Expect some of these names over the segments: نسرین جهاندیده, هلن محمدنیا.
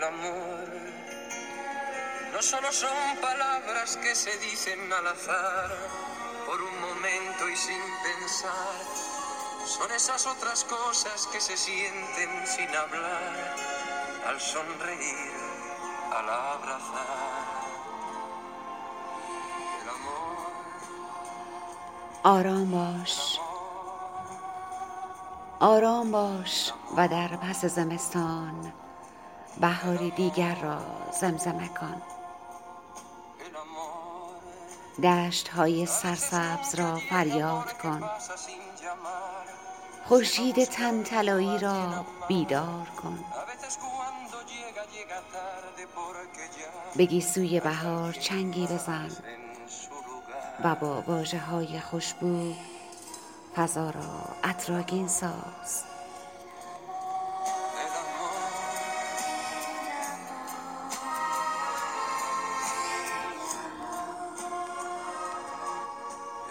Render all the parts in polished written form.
del amor no solo son palabras que se dicen al azar por un momento y sin pensar, son esas otras cosas que se sienten sin hablar, al sonreír, al abrazar. El amor. آرام باش، آرام باش و در پس زمستان بهاری دیگر را زمزمه کن. دشت‌های سرسبز را فریاد کن، خورشید تن طلایی را بیدار کن. به گیسوی بهار چنگی بزن و با واژه‌های خوشبو فضا را عطرآگین ساز.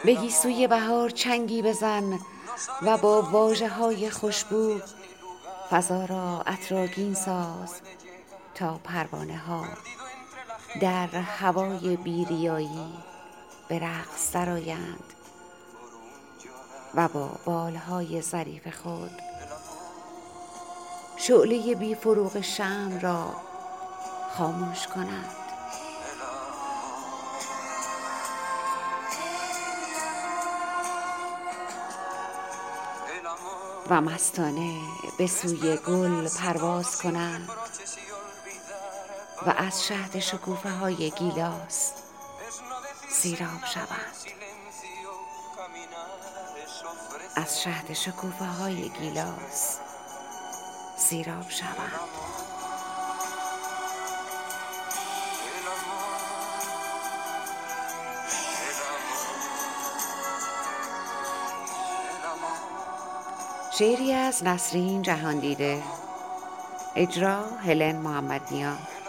به گیسوی بهار چنگی بزن و با واژه‌های خوشبو فضا را عطرآگین ساز تا پروانه‌ها در هوای بی‌ریایی به رقص درآیند و با بالهای ظریف خود شعله بی‌فروغ شمع را خاموش کنند. و مستانه به سوی گل پرواز کنند و از شهد شکوفه های گیلاس سیراب شوند، از شهد شکوفه های گیلاس سیراب شوند. شعری از نسرین جهاندیده، اجرا هلن محمدنیا.